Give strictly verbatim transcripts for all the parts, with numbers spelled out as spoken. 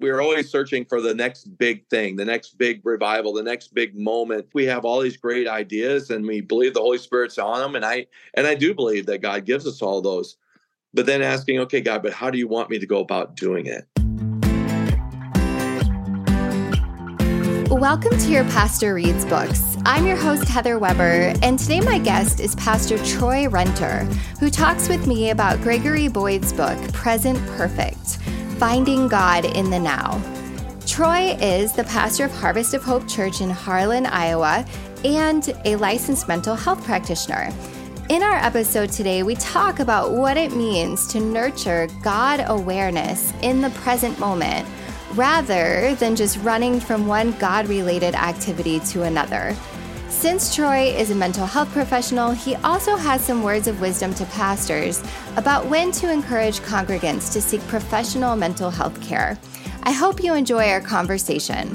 we were always searching for the next big thing, the next big revival, the next big moment. We have all these great ideas and we believe the Holy Spirit's on them. And I, and I do believe that God gives us all those, but then asking, okay, God, but how do you want me to go about doing it? Welcome to Your Pastor Reads Books. I'm your host, Heather Weber, and today my guest is Pastor Troy Renter, who talks with me about Gregory Boyd's book, Present Perfect, Finding God in the Now. Troy is the pastor of Harvest of Hope Church in Harlan, Iowa, and a licensed mental health practitioner. In our episode today, we talk about what it means to nurture God awareness in the present moment, rather than just running from one God-related activity to another. Since Troy is a mental health professional, he also has some words of wisdom to pastors about when to encourage congregants to seek professional mental health care. I hope you enjoy our conversation.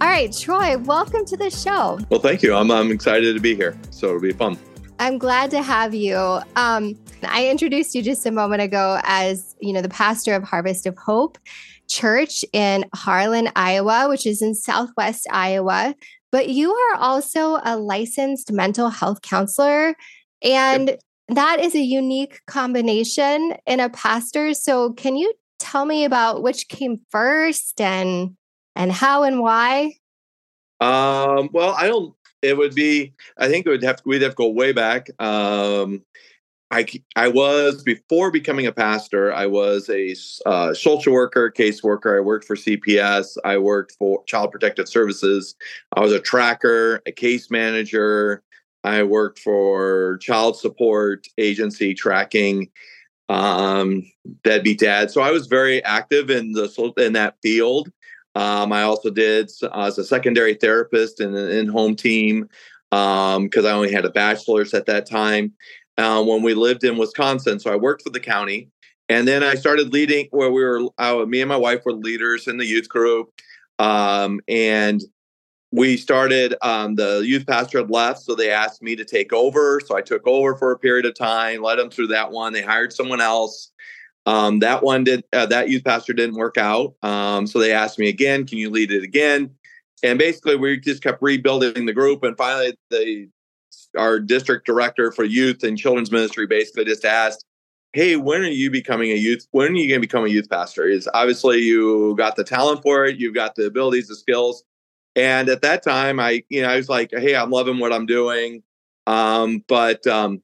All right, Troy, welcome to the show. Well, thank you. I'm, I'm excited to be here, so it'll be fun. I'm glad to have you. Um, I introduced you just a moment ago as, you know, the pastor of Harvest of Hope Church in Harlan, Iowa, which is in Southwest Iowa, but you are also a licensed mental health counselor, and yep. That is a unique combination in a pastor. So can you tell me about which came first and and how and why? Um, well, I don't, it would be, I think it would have, we'd have to go way back. Um, I, I was, before becoming a pastor, I was a uh, social worker, caseworker. I worked for C P S. I worked for Child Protective Services. I was a tracker, a case manager. I worked for child support, agency tracking. Um, that'd be dad. So I was very active in the in that field. Um, I also did uh, as a secondary therapist in an in-home team because um, I only had a bachelor's at that time. Uh, when we lived in Wisconsin. So I worked for the county, and then I started leading where we were, I, me and my wife were leaders in the youth group. Um, and we started, um, the youth pastor had left. So they asked me to take over. So I took over for a period of time, led them through that one. They hired someone else. Um, that one did, uh, that youth pastor didn't work out. Um, so they asked me again, can you lead it again? And basically we just kept rebuilding the group, and finally they our district director for youth and children's ministry basically just asked, hey, when are you becoming a youth? When are you going to become a youth pastor? Is obviously you got the talent for it. You've got the abilities, the skills. And at that time I, you know, I was like, hey, I'm loving what I'm doing. Um, but um,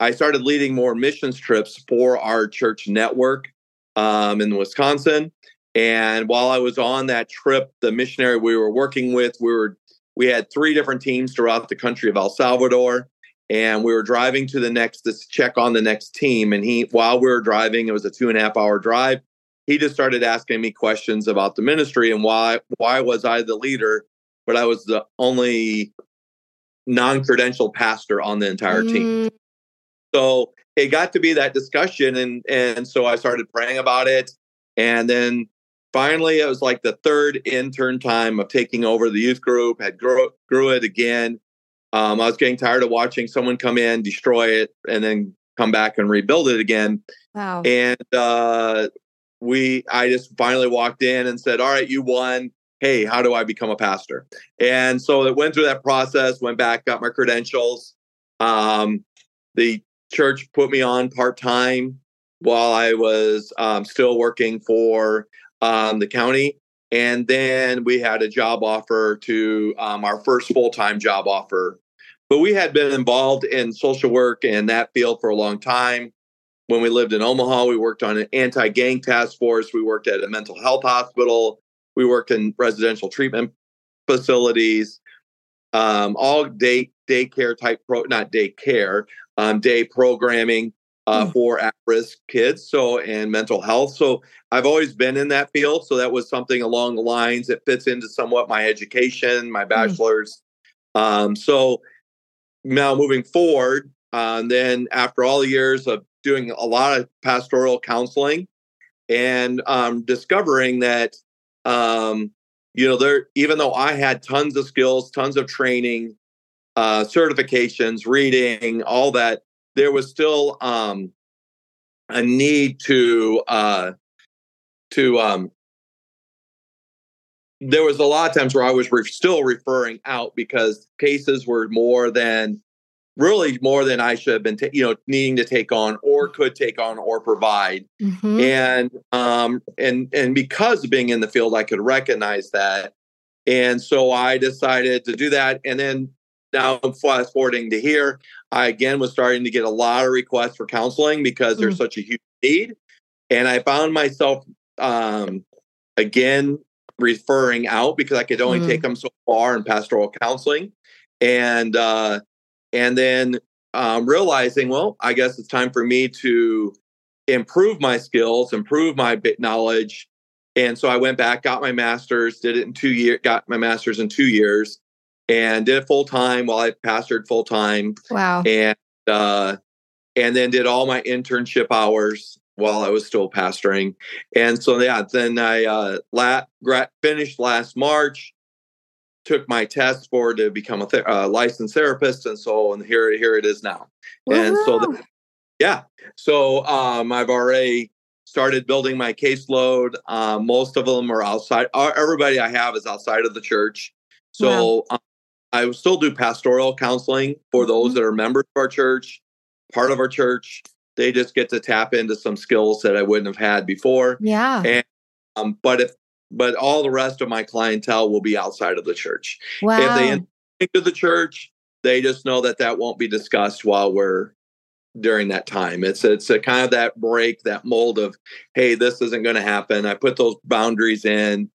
I started leading more missions trips for our church network um, in Wisconsin. And while I was on that trip, the missionary we were working with, we were We had three different teams throughout the country of El Salvador, and we were driving to the next to check on the next team. And he, while we were driving, it was a two and a half hour drive. He just started asking me questions about the ministry and why, why was I the leader, but I was the only non-credentialed pastor on the entire mm. team. So it got to be that discussion. And, and so I started praying about it. And then finally, it was like the third intern time of taking over the youth group, had grew, grew it again. Um, I was getting tired of watching someone come in, destroy it, and then come back and rebuild it again. Wow. And uh, we, I just finally walked in and said, all right, you won. Hey, how do I become a pastor? And so it went through that process, went back, got my credentials. Um, the church put me on part-time while I was um, still working for Um, the county. And then we had a job offer to um, our first full-time job offer. But we had been involved in social work and that field for a long time. When we lived in Omaha, we worked on an anti-gang task force. We worked at a mental health hospital. We worked in residential treatment facilities, um, all day daycare type, pro, not daycare, um, day programming. Uh, for at-risk kids, so and mental health. So I've always been in that field. So that was something along the lines that fits into somewhat my education, my bachelor's. Mm. Um, so now moving forward, uh, then after all the years of doing a lot of pastoral counseling and um, discovering that, um, you know, there even though I had tons of skills, tons of training, uh, certifications, reading, all that, there was still um, a need to uh, to um, there was a lot of times where I was re- still referring out because cases were more than, really more than I should have been, ta- you know, needing to take on or could take on or provide. Mm-hmm. And um, and and because of being in the field, I could recognize that. And so I decided to do that. And then now I'm fast forwarding to here. I, again, was starting to get a lot of requests for counseling because mm-hmm. there's such a huge need. And I found myself, um, again, referring out because I could only mm-hmm. take them so far in pastoral counseling. And, uh, and then um, realizing, well, I guess it's time for me to improve my skills, improve my bit knowledge. And so I went back, got my master's, did it in two years, got my master's in two years and did it full time while I pastored full time. Wow. And, uh, and then did all my internship hours while I was still pastoring. And so, yeah, then I uh, la- gra- finished last March, took my test for to become a th- uh, licensed therapist, and so and here here it is now. Wow. And so, the, yeah. So um, I've already started building my caseload. Uh, most of them are outside. Uh, everybody I have is outside of the church. So wow. um, I still do pastoral counseling for those mm-hmm. that are members of our church, part of our church. They just get to tap into some skills that I wouldn't have had before. Yeah. And um, but if But all the rest of my clientele will be outside of the church. Wow. If they enter into the church, they just know that that won't be discussed while we're during that time. It's it's a kind of that break, that mold of, hey, this isn't going to happen. I put those boundaries in,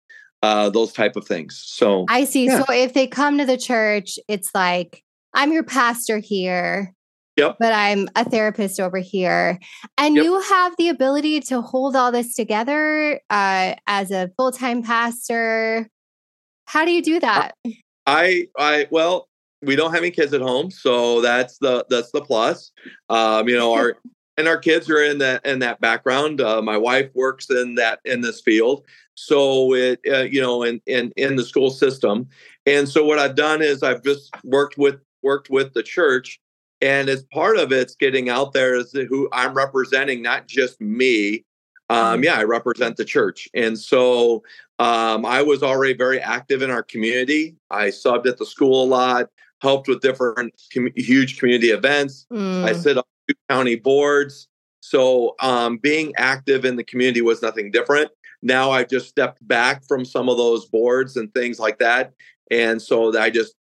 uh, those type of things. So I see. Yeah. So if they come to the church, it's like, I'm your pastor here. Yep. But I'm a therapist over here. And yep. you have the ability to hold all this together uh, as a full-time pastor. How do you do that? I, I, well, we don't have any kids at home. So that's the, that's the plus. Um, you know, our, and our kids are in that, in that background. Uh, my wife works in that, in this field. So it, uh, you know, in, in, in the school system. And so what I've done is I've just worked with, worked with the church. And as part of it's getting out there is who I'm representing, not just me. Um, yeah, I represent the church. And so um, I was already very active in our community. I subbed at the school a lot, helped with different com- huge community events. Mm. I sit on two county boards. So um, being active in the community was nothing different. Now I've just stepped back from some of those boards and things like that. And so I just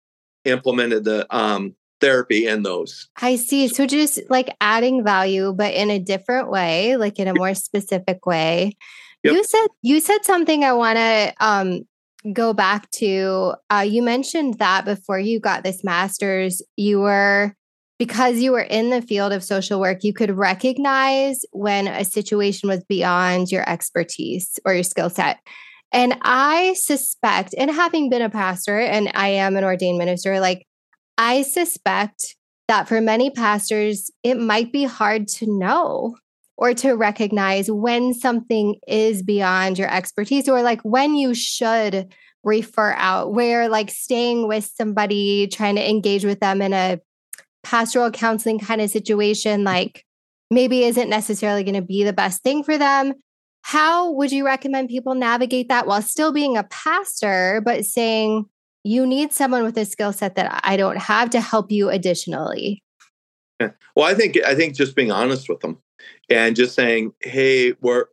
implemented the um therapy in those. I see. So just like adding value, but in a different way, like in a more specific way. Yep. You said you said something I want to um, go back to. Uh, you mentioned that before you got this master's, you were, because you were in the field of social work, you could recognize when a situation was beyond your expertise or your skill set. And I suspect, and having been a pastor, and I am an ordained minister, like I suspect that for many pastors, it might be hard to know or to recognize when something is beyond your expertise or like when you should refer out, where like staying with somebody, trying to engage with them in a pastoral counseling kind of situation, like maybe isn't necessarily going to be the best thing for them. How would you recommend people navigate that while still being a pastor, but saying, you need someone with a skill set that I don't have to help you additionally? Yeah. Well, I think I think just being honest with them and just saying, hey, we're,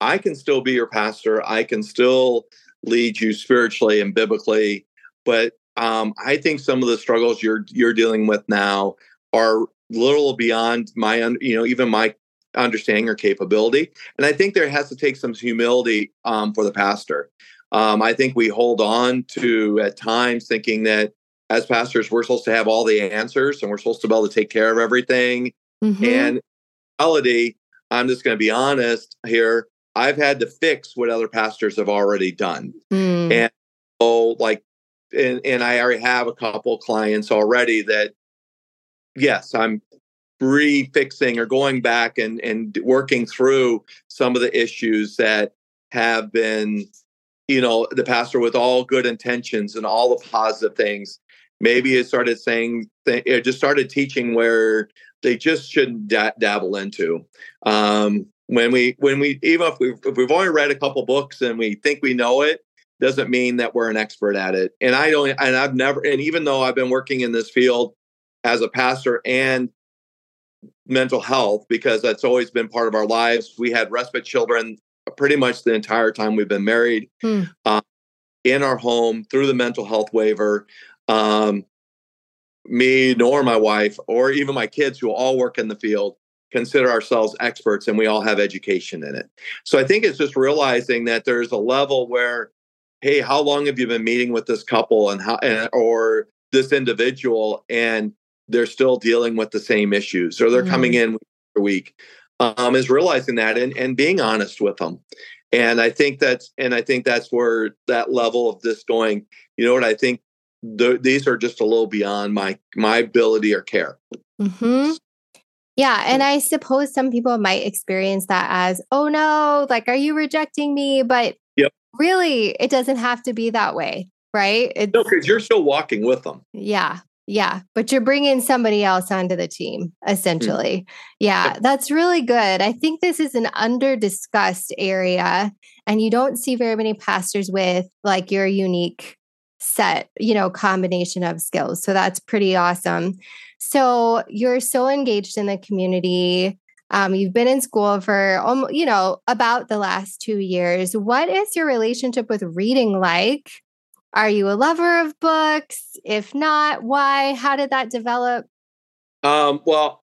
I can still be your pastor. I can still lead you spiritually and biblically. But um, I think some of the struggles you're you're dealing with now are little beyond my, you know, even my understanding or capability. And I think there has to take some humility um, for the pastor. Um, I think we hold on to, at times, thinking that as pastors, we're supposed to have all the answers and we're supposed to be able to take care of everything. Mm-hmm. And in reality, I'm just going to be honest here. I've had to fix what other pastors have already done. Mm. And oh, like, and, and I already have a couple clients already that, yes, I'm refixing or going back and, and working through some of the issues that have been, you know, the pastor with all good intentions and all the positive things, maybe it started saying, it just started teaching where they just shouldn't da- dabble into. Um, when we, when we, even if we've, if we've only read a couple books and we think we know it, doesn't mean that we're an expert at it. And I don't, and I've never, and even though I've been working in this field as a pastor and mental health, because that's always been part of our lives. We had respite children pretty much the entire time we've been married, hmm. uh, in our home through the mental health waiver. Um, me nor my wife, or even my kids who all work in the field, consider ourselves experts, and we all have education in it. So I think it's just realizing that there's a level where, hey, how long have you been meeting with this couple and how, and, or this individual, and they're still dealing with the same issues, or they're mm-hmm. coming in week after week, um, is realizing that and, and being honest with them. And I think that's, and I think that's where that level of this going, you know what, I think the, these are just a little beyond my, my ability or care. Mm-hmm. Yeah. And I suppose some people might experience that as, oh no, like, are you rejecting me? But yep. really, it doesn't have to be that way, right? It's, no, because you're still walking with them. Yeah. Yeah. But you're bringing somebody else onto the team, essentially. Mm-hmm. Yeah. That's really good. I think this is an under-discussed area, and you don't see very many pastors with like your unique set, you know, combination of skills. So that's pretty awesome. So you're so engaged in the community. Um, you've been in school for, you know, about the last two years. What is your relationship with reading like? Are you a lover of books? If not, why? How did that develop? Um, well,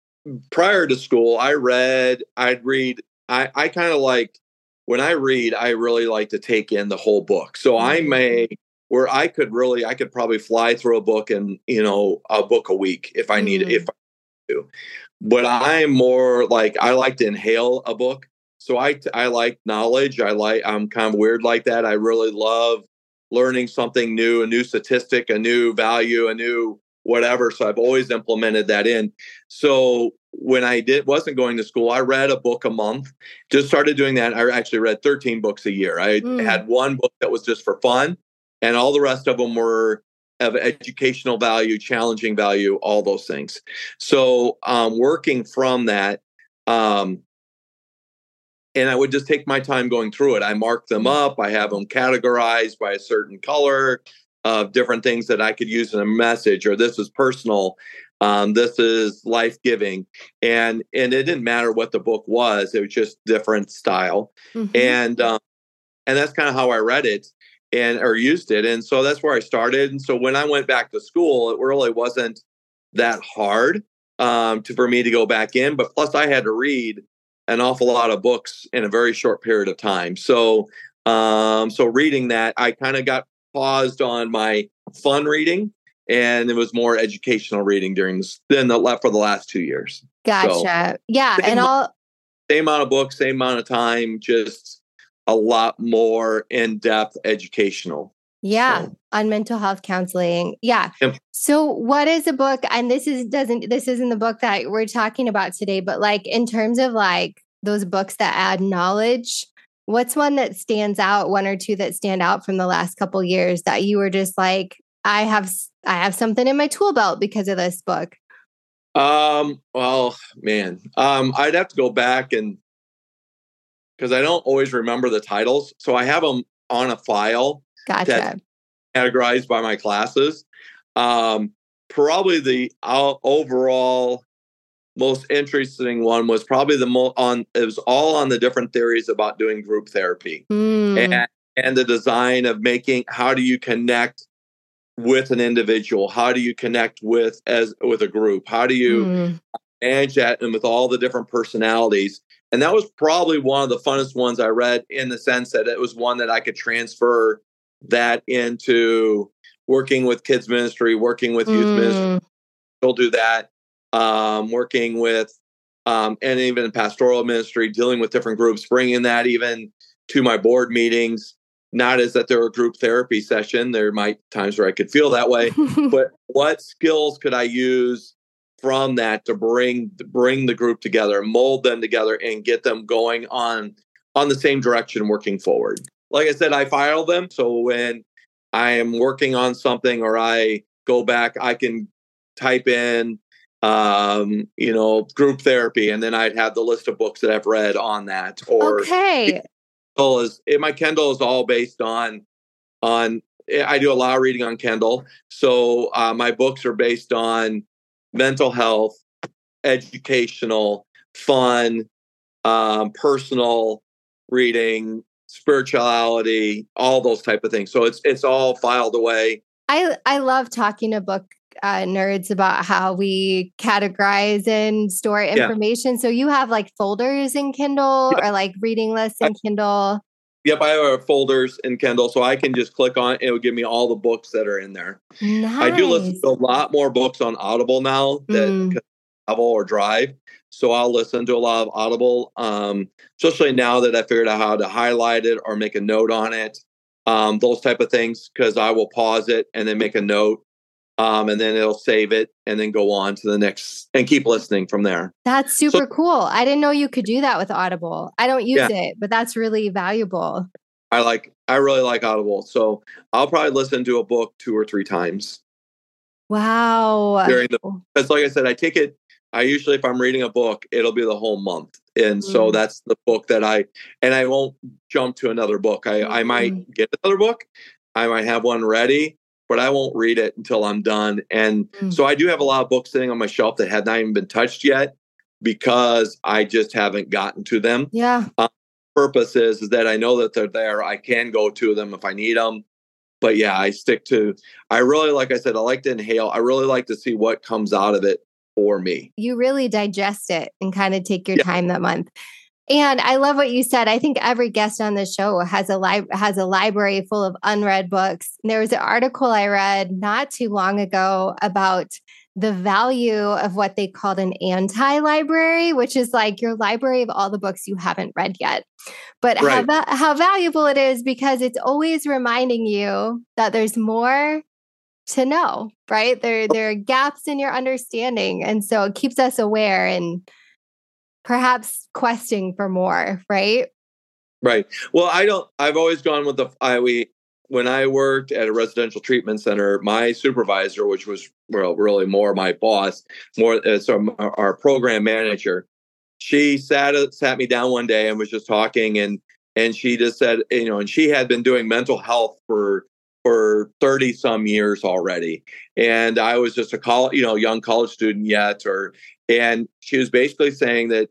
prior to school, I read, I'd read, I, I kind of like, when I read, I really like to take in the whole book. So I may, where I could really, I could probably fly through a book and, you know, a book a week if I need, mm-hmm. if I do. But I'm more like, I like to inhale a book. So I, I like knowledge. I like, I'm kind of weird like that. I really love learning something new, a new statistic, a new value, a new whatever. So I've always implemented that in. So when I did wasn't going to school, I read a book a month, just started doing that. I actually read thirteen books a year. I mm. had one book that was just for fun, and all the rest of them were of educational value, challenging value, all those things. So um, working from that, um, and I would just take my time going through it. I mark them up. I have them categorized by a certain color of different things that I could use in a message, or this is personal, um, this is life-giving. And and it didn't matter what the book was. It was just different style. Mm-hmm. And um, and that's kind of how I read it and or used it. And so that's where I started. And so when I went back to school, it really wasn't that hard um, to, for me to go back in. But plus I had to read an awful lot of books in a very short period of time. So, um, so reading that, I kind of got paused on my fun reading, and it was more educational reading during this, than the left for the last two years. Gotcha. So, yeah. And all same amount of books, same amount of time, just a lot more in-depth educational. Yeah. So. On mental health counseling. Yeah. Yep. So what is a book? And this is doesn't this isn't the book that we're talking about today, but like in terms of like those books that add knowledge, what's one that stands out, one or two that stand out from the last couple of years that you were just like, I have I have something in my tool belt because of this book? Um, well, man, um, I'd have to go back and because I don't always remember the titles. So I have them on a file. Gotcha. Categorized by my classes. Um, probably the uh, overall most interesting one was probably the most on, it was all on the different theories about doing group therapy mm. and, and the design of making, how do you connect with an individual? How do you connect with, as with a group? How do you mm. manage that? And with all the different personalities. And that was probably one of the funnest ones I read, in the sense that it was one that I could transfer that into working with kids ministry, working with youth mm. ministry. They'll do that. Um, working with, um, and even pastoral ministry, dealing with different groups, bringing that even to my board meetings, not as that they're a group therapy session. There might times where I could feel that way, but what skills could I use from that to bring, to bring the group together, mold them together, and get them going on, on the same direction, working forward. Like I said, I file them. So when I am working on something or I go back, I can type in, um, you know, group therapy, and then I'd have the list of books that I've read on that. Or okay. It, it, my Kindle is all based on on, I do a lot of reading on Kindle. So uh, my books are based on mental health, educational, fun, um, personal reading, spirituality, all those type of things. So it's it's all filed away. I, I love talking to book uh, nerds about how we categorize and store information. Yeah. So you have like folders in Kindle yeah. or like reading lists in I, Kindle. Yep, I have folders in Kindle, so I can just click on it. It will give me all the books that are in there. Nice. I do listen to a lot more books on Audible now than mm. Audible or Drive. So I'll listen to a lot of Audible, um, especially now that I figured out how to highlight it or make a note on it. Um, those type of things, because I will pause it and then make a note, um, and then it'll save it and then go on to the next and keep listening from there. That's super so, cool. I didn't know you could do that with Audible. I don't use yeah. it, but that's really valuable. I like, I really like Audible. So I'll probably listen to a book two or three times. Wow. During the, 'cause like I said, I take it, I usually, if I'm reading a book, it'll be the whole month. And mm-hmm. so that's the book that I, and I won't jump to another book. I, mm-hmm. I might get another book. I might have one ready, but I won't read it until I'm done. And mm-hmm. so I do have a lot of books sitting on my shelf that have not even been touched yet because I just haven't gotten to them. Yeah. Um, purpose is, is that I know that they're there. I can go to them if I need them. But yeah, I stick to, I really, like I said, I like to inhale. I really like to see what comes out of it for me. You really digest it and kind of take your yeah. time that month. And I love what you said. I think every guest on the show has a li- has a library full of unread books. And there was an article I read not too long ago about the value of what they called an anti-library, which is like your library of all the books you haven't read yet, but right. how, va- how valuable it is because it's always reminding you that there's more to know, right? There, there are gaps in your understanding. And so it keeps us aware and perhaps questing for more, right? Right. Well, I don't, I've always gone with the, I, we, when I worked at a residential treatment center, my supervisor, which was well, really more my boss, more uh, so our, our program manager, she sat, sat me down one day and was just talking and, and she just said, you know, and she had been doing mental health for for thirty some years already. And I was just a college, you know, young college student yet, or, and she was basically saying that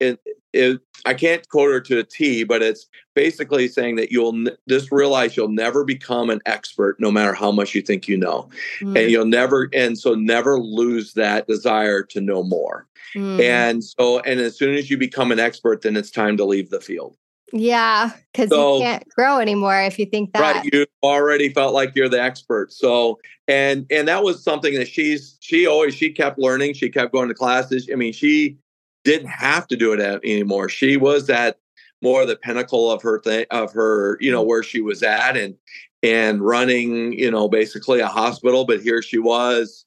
it, it, I can't quote her to a T, but it's basically saying that you'll just realize you'll never become an expert, no matter how much you think you know, mm. and you'll never, and so never lose that desire to know more. Mm. And so, and as soon as you become an expert, then it's time to leave the field. Yeah, because so, you can't grow anymore if you think that. Right, you already felt like you're the expert. So, and and that was something that she's she always she kept learning. She kept going to classes. I mean, she didn't have to do it anymore. She was at more the pinnacle of her thing of her, you know, where she was at and and running, you know, basically a hospital. But here she was,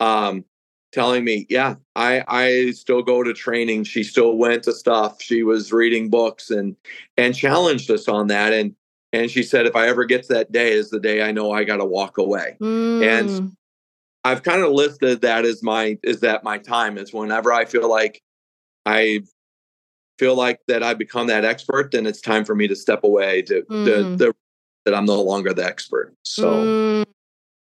um, telling me, yeah, I, I still go to training. She still went to stuff. She was reading books and, and challenged us on that. And, and she said, if I ever get to that day is the day I know I got to walk away. Mm. And I've kind of listed that as my, is that my time is whenever I feel like I feel like that I become that expert, then it's time for me to step away to mm. the, the, that I'm no longer the expert. So. Mm.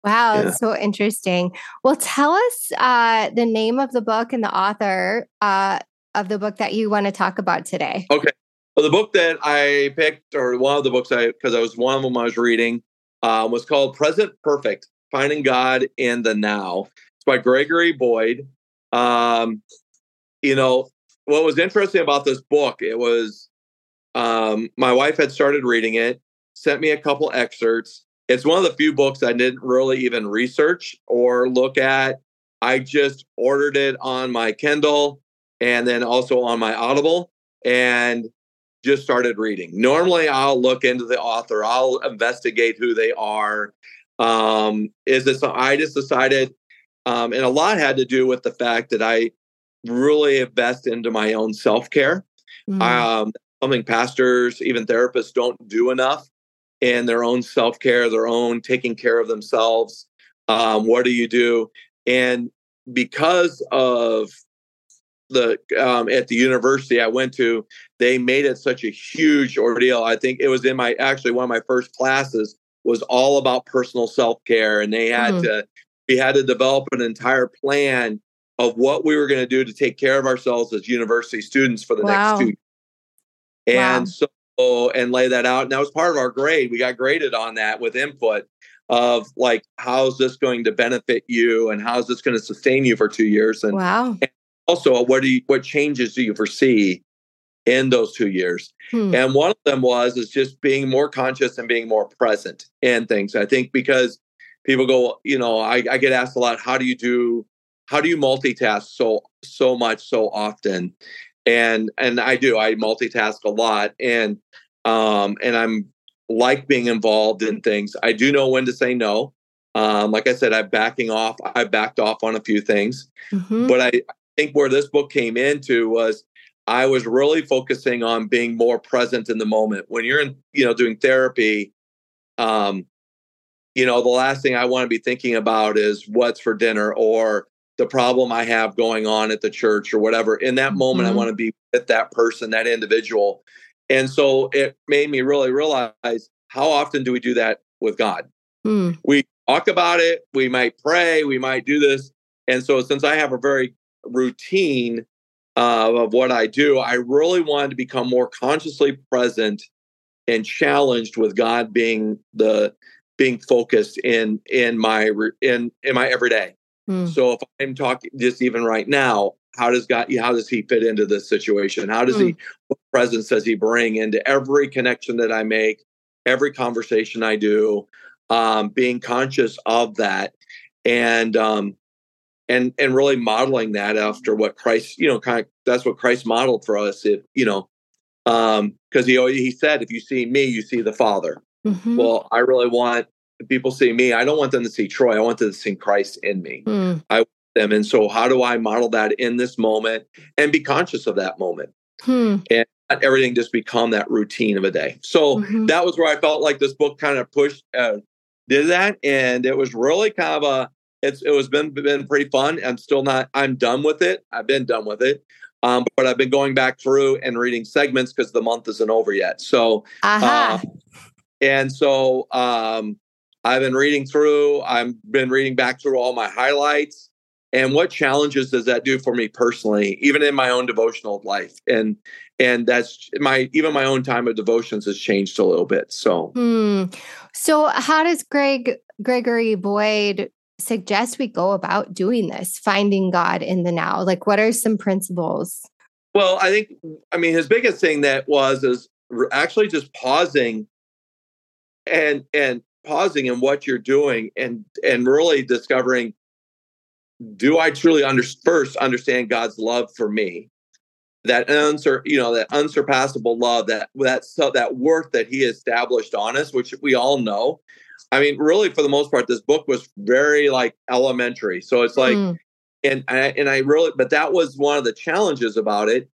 Wow, yeah. That's so interesting. Well, tell us uh, the name of the book and the author uh, of the book that you want to talk about today. Okay. Well, the book that I picked, or one of the books I, because I was one of them I was reading, uh, was called Present Perfect, Finding God in the Now. It's by Gregory Boyd. Um, you know, what was interesting about this book, it was um, my wife had started reading it, sent me a couple excerpts. It's one of the few books I didn't really even research or look at. I just ordered it on my Kindle and then also on my Audible and just started reading. Normally, I'll look into the author. I'll investigate who they are. Um, is this? I just decided, um, and a lot had to do with the fact that I really invest into my own self-care. Mm. Um, something pastors, even therapists, don't do enough. And their own self-care, their own taking care of themselves. Um, what do you do? And because of the, um, at the university I went to, they made it such a huge ordeal. I think it was in my, actually one of my first classes was all about personal self-care. And they had mm-hmm. to, we had to develop an entire plan of what we were going to do to take care of ourselves as university students for the wow. next two years. And wow. so, and lay that out. And that was part of our grade. We got graded on that with input of like, how's this going to benefit you? And how's this going to sustain you for two years? And, wow. and also, what do you, what changes do you foresee in those two years? Hmm. And one of them was, is just being more conscious and being more present in things. I think because people go, you know, I, I get asked a lot, how do you do, how do you multitask so, so much, so often? And, and I do, I multitask a lot, and, um, and I'm like being involved in things. I do know when to say no. Um, like I said, I'm backing off. I backed off on a few things, mm-hmm. but I think where this book came into was, I was really focusing on being more present in the moment. When you're in, you know, doing therapy, um, you know, the last thing I want to be thinking about is what's for dinner or the problem I have going on at the church or whatever. In that moment, mm-hmm. I want to be with that person, that individual. And so it made me really realize, how often do we do that with God? Mm. We talk about it, we might pray, we might do this. And so since I have a very routine Uh, of what I do, I really wanted to become more consciously present and challenged with God being the being focused in in my in in my everyday. Mm. So if I'm talking just even right now, how does God? How does He fit into this situation? How does mm. He? What presence does He bring into every connection that I make, every conversation I do? Um, being conscious of that, and um, And and really modeling that after what Christ, you know, kind of, that's what Christ modeled for us, if, you know, because um, he he said, if you see me, you see the Father. Mm-hmm. Well, I really want people see me. I don't want them to see Troy. I want them to see Christ in me. Mm. I want them. And so how do I model that in this moment and be conscious of that moment? Hmm. And not everything just become that routine of a day. So mm-hmm. that was where I felt like this book kind of pushed, uh, did that. And it was really kind of a, It's it was been been pretty fun. I'm still not. I'm done with it. I've been done with it, um, but I've been going back through and reading segments because the month isn't over yet. So, uh-huh. uh, and so um, I've been reading through. I've been reading back through all my highlights and what challenges does that do for me personally, even in my own devotional life, and and that's my even my own time of devotions has changed a little bit. So, hmm. so how does Greg Gregory Boyd suggest we go about doing this, finding God in the now? Like, what are some principles? Well, I think, I mean, his biggest thing that was is actually just pausing and and pausing in what you're doing and and really discovering, do I truly under, first understand God's love for me? That unsur, you know, that unsurpassable love, that that so that worth that He established on us, which we all know. I mean, really, for the most part, this book was very like elementary. So it's like, mm. and I, and I really, but that was one of the challenges about it.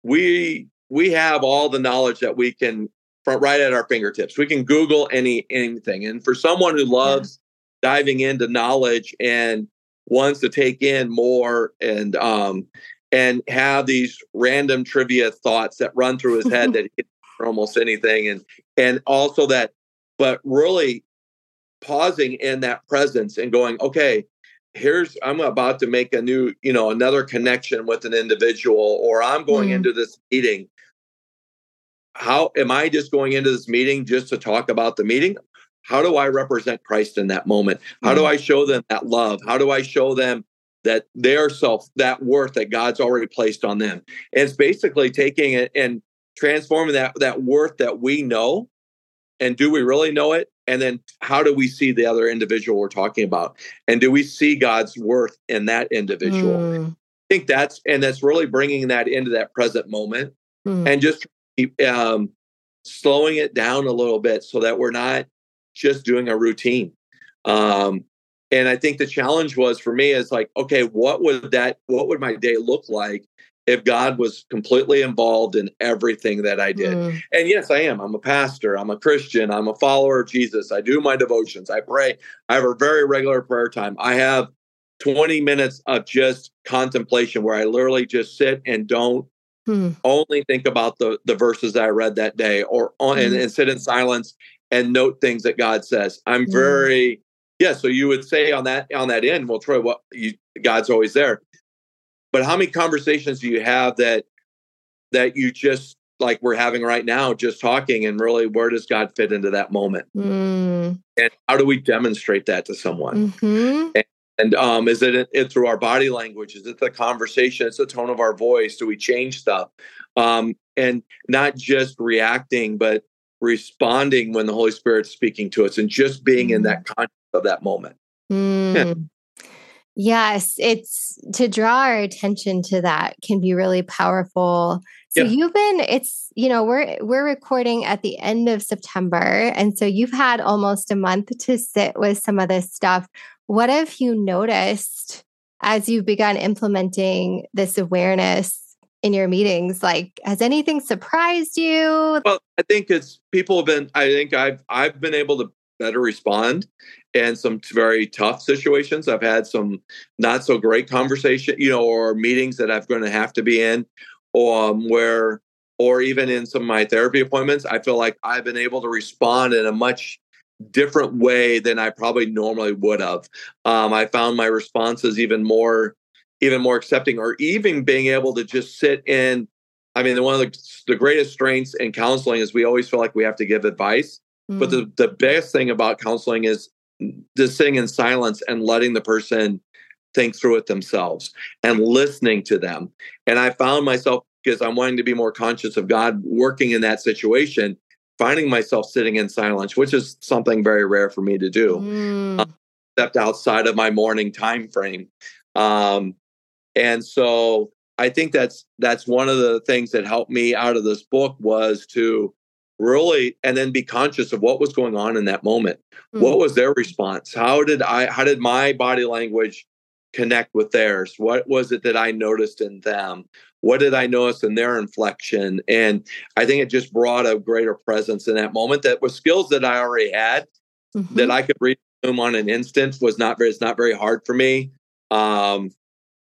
We we have all the knowledge that we can right at our fingertips. We can Google any anything. And for someone who loves yeah. diving into knowledge and wants to take in more and um and have these random trivia thoughts that run through his head that he can do almost anything, and and also that, but really. Pausing in that presence and going, okay, here's, I'm about to make a new, you know, another connection with an individual, or I'm going mm. into this meeting. How am I just going into this meeting just to talk about the meeting? How do I represent Christ in that moment? How mm. do I show them that love? How do I show them that their self, that worth that God's already placed on them? And it's basically taking it and transforming that, that worth that we know. And do we really know it? And then how do we see the other individual we're talking about? And do we see God's worth in that individual? Mm. I think that's, and that's really bringing that into that present moment mm. and just um, slowing it down a little bit so that we're not just doing a routine. Um, and I think the challenge was for me is like, okay, what would that, what would my day look like if God was completely involved in everything that I did? Mm. And yes, I am. I'm a pastor. I'm a Christian. I'm a follower of Jesus. I do my devotions. I pray. I have a very regular prayer time. I have twenty minutes of just contemplation where I literally just sit and don't mm. only think about the, the verses that I read that day or on, mm. and, and sit in silence and note things that God says. I'm very, yeah. So you would say on that, on that end, well, Troy, what you, God's always there. But how many conversations do you have that, that you just like we're having right now, just talking, and really where does God fit into that moment? Mm. And how do we demonstrate that to someone? Mm-hmm. And, and um, is it, it through our body language? Is it the conversation? It's the tone of our voice. Do we change stuff? Um, and not just reacting, but responding when the Holy Spirit's speaking to us, and just being in that context of that moment. Mm. Yeah. Yes, it's to draw our attention to that can be really powerful. So yeah. you've been, it's, you know, we're, we're recording at the end of September. And so you've had almost a month to sit with some of this stuff. What have you noticed as you've begun implementing this awareness in your meetings? Like, has anything surprised you? Well, I think it's people have been, I think I've, I've been able to better respond in some very tough situations. I've had some not so great conversation, you know, or meetings that I'm going to have to be in, or um, where, or even in some of my therapy appointments, I feel like I've been able to respond in a much different way than I probably normally would have. Um, I found my responses even more even more accepting, or even being able to just sit in. I mean, one of the, the greatest strengths in counseling is we always feel like we have to give advice. Mm. But the, the best thing about counseling is just sitting in silence and letting the person think through it themselves and listening to them. And I found myself, because I'm wanting to be more conscious of God working in that situation, finding myself sitting in silence, which is something very rare for me to do, mm. um, except outside of my morning time frame. Um, And so I think that's that's one of the things that helped me out of this book, was to really, and then be conscious of what was going on in that moment. Mm-hmm. What was their response? How did I how did my body language connect with theirs? What was it that I noticed in them? What did I notice in their inflection? And I think it just brought a greater presence in that moment that was skills that I already had, mm-hmm. that I could resume on an instant. Was not very, it's not very hard for me. Um,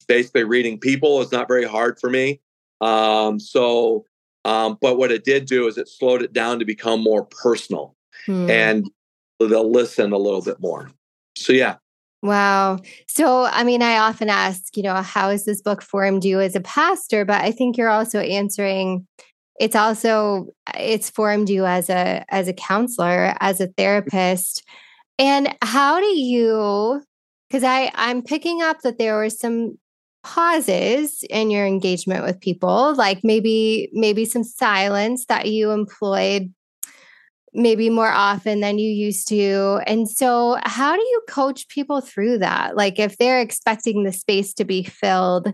Basically, reading people is not very hard for me. Um, so, um, but what it did do is it slowed it down to become more personal, mm. and they'll listen a little bit more. So, yeah. Wow. So, I mean, I often ask, you know, how has this book formed you as a pastor? But I think you're also answering, it's also, it's formed you as a, as a counselor, as a therapist. And how do you, because I, I'm picking up that there were some pauses in your engagement with people, like maybe maybe some silence that you employed maybe more often than you used to. And so how do you coach people through that? Like if they're expecting the space to be filled,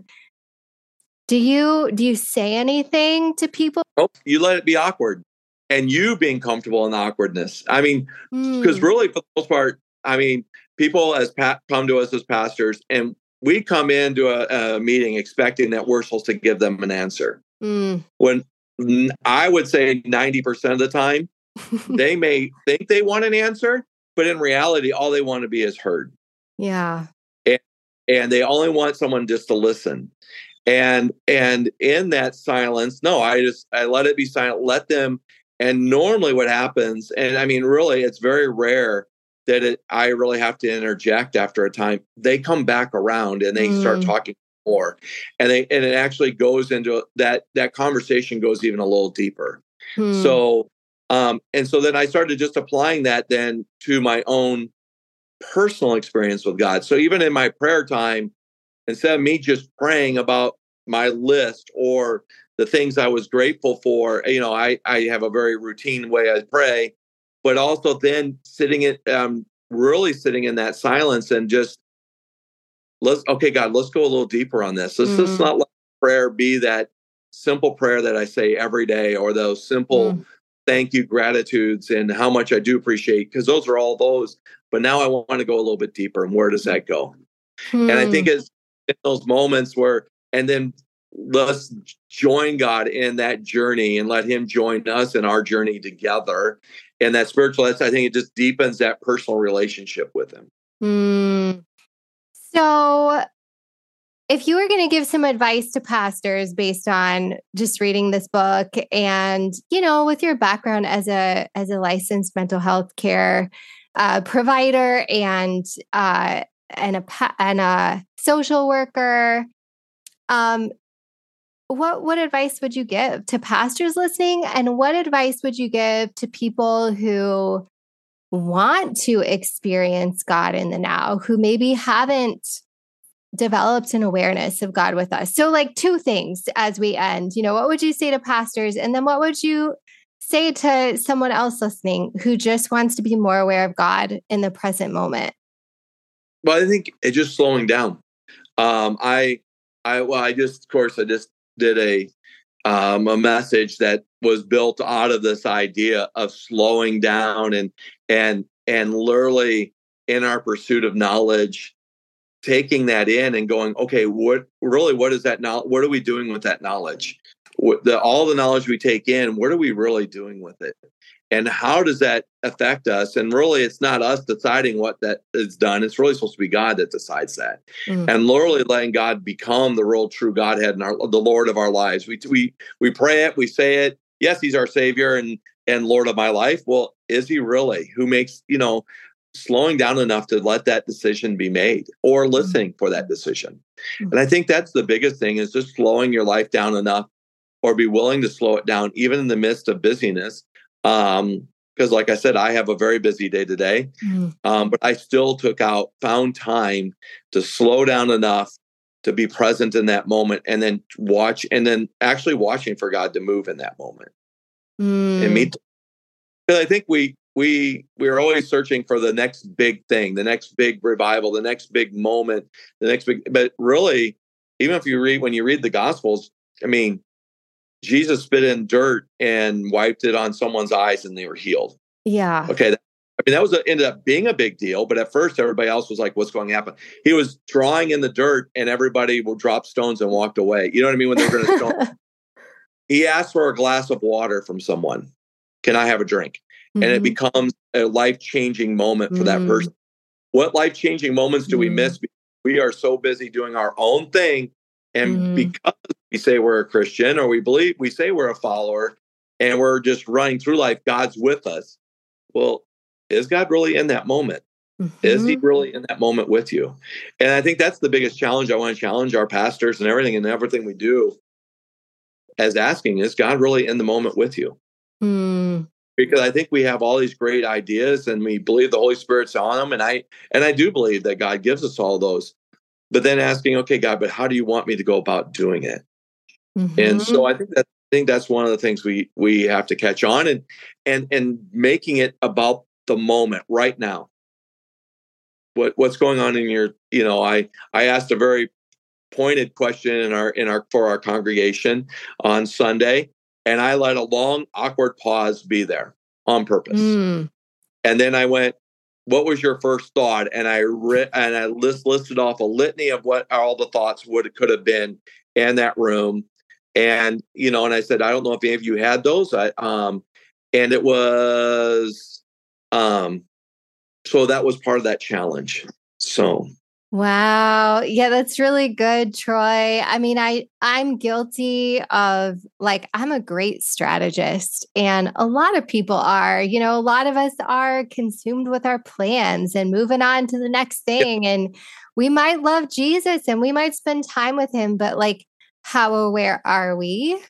do you do you say anything to people? Oh, you let it be awkward, and you being comfortable in the awkwardness. I mean, because mm. really for the most part, I mean, people as pa- come to us as pastors, and we come into a, a meeting expecting that we're supposed to give them an answer. Mm. When I would say ninety percent of the time, they may think they want an answer, but in reality, all they want to be is heard. Yeah. And, and they only want someone just to listen. And, and in that silence, no, I just, I let it be silent, let them. And normally what happens, and I mean, really, it's very rare that it, I really have to interject after a time, they come back around and they mm. start talking more. And they, and it actually goes into that, that conversation goes even a little deeper. Mm. So, um, and so then I started just applying that then to my own personal experience with God. So even in my prayer time, instead of me just praying about my list or the things I was grateful for, you know, I, I have a very routine way I pray. But also then sitting in, um, really sitting in that silence and just, let's, okay, God, let's go a little deeper on this. Let's mm-hmm. just not let prayer be that simple prayer that I say every day, or those simple mm. thank you gratitudes and how much I do appreciate, because those are all those. But now I want to go a little bit deeper. And where does that go? Mm. And I think it's in those moments where, and then let's join God in that journey and let him join us in our journey together. And that spiritual, that's, I think it just deepens that personal relationship with him. Mm. So If you were going to give some advice to pastors based on just reading this book and, you know, with your background as a as a licensed mental health care uh, provider and uh, and a and a social worker, um, what what advice would you give to pastors listening? And what advice would you give to people who want to experience God in the now, who maybe haven't developed an awareness of God with us? So like two things as we end, you know, what would you say to pastors? And then what would you say to someone else listening who just wants to be more aware of God in the present moment? Well, I think it's just slowing down. Um, I, I, well, I just, of course, I just did a, um, a message that was built out of this idea of slowing down and, and, and literally in our pursuit of knowledge, taking that in and going, okay, what really, what is that now? What are we doing with that knowledge? What, the, all the knowledge we take in, what are we really doing with it? And how does that affect us? And really, it's not us deciding what that is done. It's really supposed to be God that decides that. Mm. And literally letting God become the real true Godhead and our, the Lord of our lives. We, we, we pray it, we say it. Yes, he's our Savior and, and Lord of my life. Well, is he really? Who makes, you know, slowing down enough to let that decision be made or listening for that decision. And I think that's the biggest thing is just slowing your life down enough or be willing to slow it down, even in the midst of busyness. Um, because like I said, I have a very busy day today, mm. um, but I still took out, found time to slow down enough to be present in that moment and then watch, and then actually watching for God to move in that moment. Mm. And me, because I think we, We we're always searching for the next big thing, the next big revival, the next big moment, the next big. But really, even if you read when you read the Gospels, I mean, Jesus spit in dirt and wiped it on someone's eyes, and they were healed. Yeah. Okay. That, I mean, that was a, ended up being a big deal. But at first, everybody else was like, "What's going to happen?" He was drawing in the dirt, and everybody will drop stones and walked away. You know what I mean? When they're going to stone. He asked for a glass of water from someone. Can I have a drink? And it becomes a life-changing moment for that mm. person. What life-changing moments do mm. we miss? We are so busy doing our own thing. And mm. because we say we're a Christian or we believe, we say we're a follower and we're just running through life, God's with us. Well, is God really in that moment? Mm-hmm. Is he really in that moment with you? And I think that's the biggest challenge. I want to challenge our pastors and everything and everything we do as asking, is God really in the moment with you? Mm. Because I think we have all these great ideas and we believe the Holy Spirit's on them. And I and I do believe that God gives us all those. But then asking, okay, God, but how do you want me to go about doing it? Mm-hmm. And so I think that I think that's one of the things we we have to catch on and and and making it about the moment right now. What what's going on in your, you know, I I asked a very pointed question in our in our for our congregation on Sunday. And I let a long, awkward pause be there on purpose. Mm. And then I went, what was your first thought? And I re- and I list- listed off a litany of what all the thoughts would could have been in that room. And, you know, and I said, I don't know if any of you had those. I, um, and it was, um, so that was part of that challenge. So. Wow. Yeah, that's really good, Troy. I mean, I, I'm guilty of like, I'm a great strategist and a lot of people are, you know, a lot of us are consumed with our plans and moving on to the next thing. And we might love Jesus and we might spend time with him, but like, how aware are we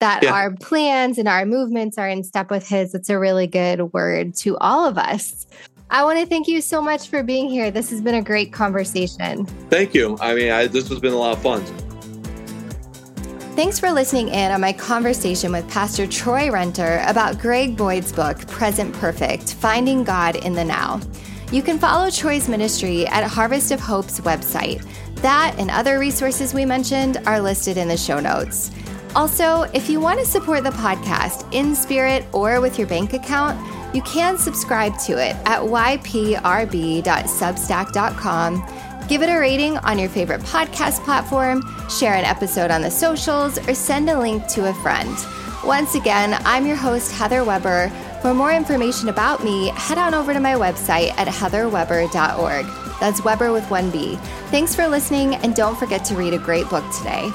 that yeah. our plans and our movements are in step with his? It's a really good word to all of us. I want to thank you so much for being here. This has been a great conversation. Thank you. I mean, I, this has been a lot of fun. Thanks for listening in on my conversation with Pastor Troy Renter about Greg Boyd's book, Present Perfect, Finding God in the Now. You can follow Troy's ministry at Harvest of Hope's website. That and other resources we mentioned are listed in the show notes. Also, if you want to support the podcast in spirit or with your bank account, you can subscribe to it at y p r b dot substack dot com. Give it a rating on your favorite podcast platform, share an episode on the socials, or send a link to a friend. Once again, I'm your host, Heather Weber, For more information about me, head on over to my website at heather weber dot org. That's Weber with one B. Thanks for listening, and don't forget to read a great book today.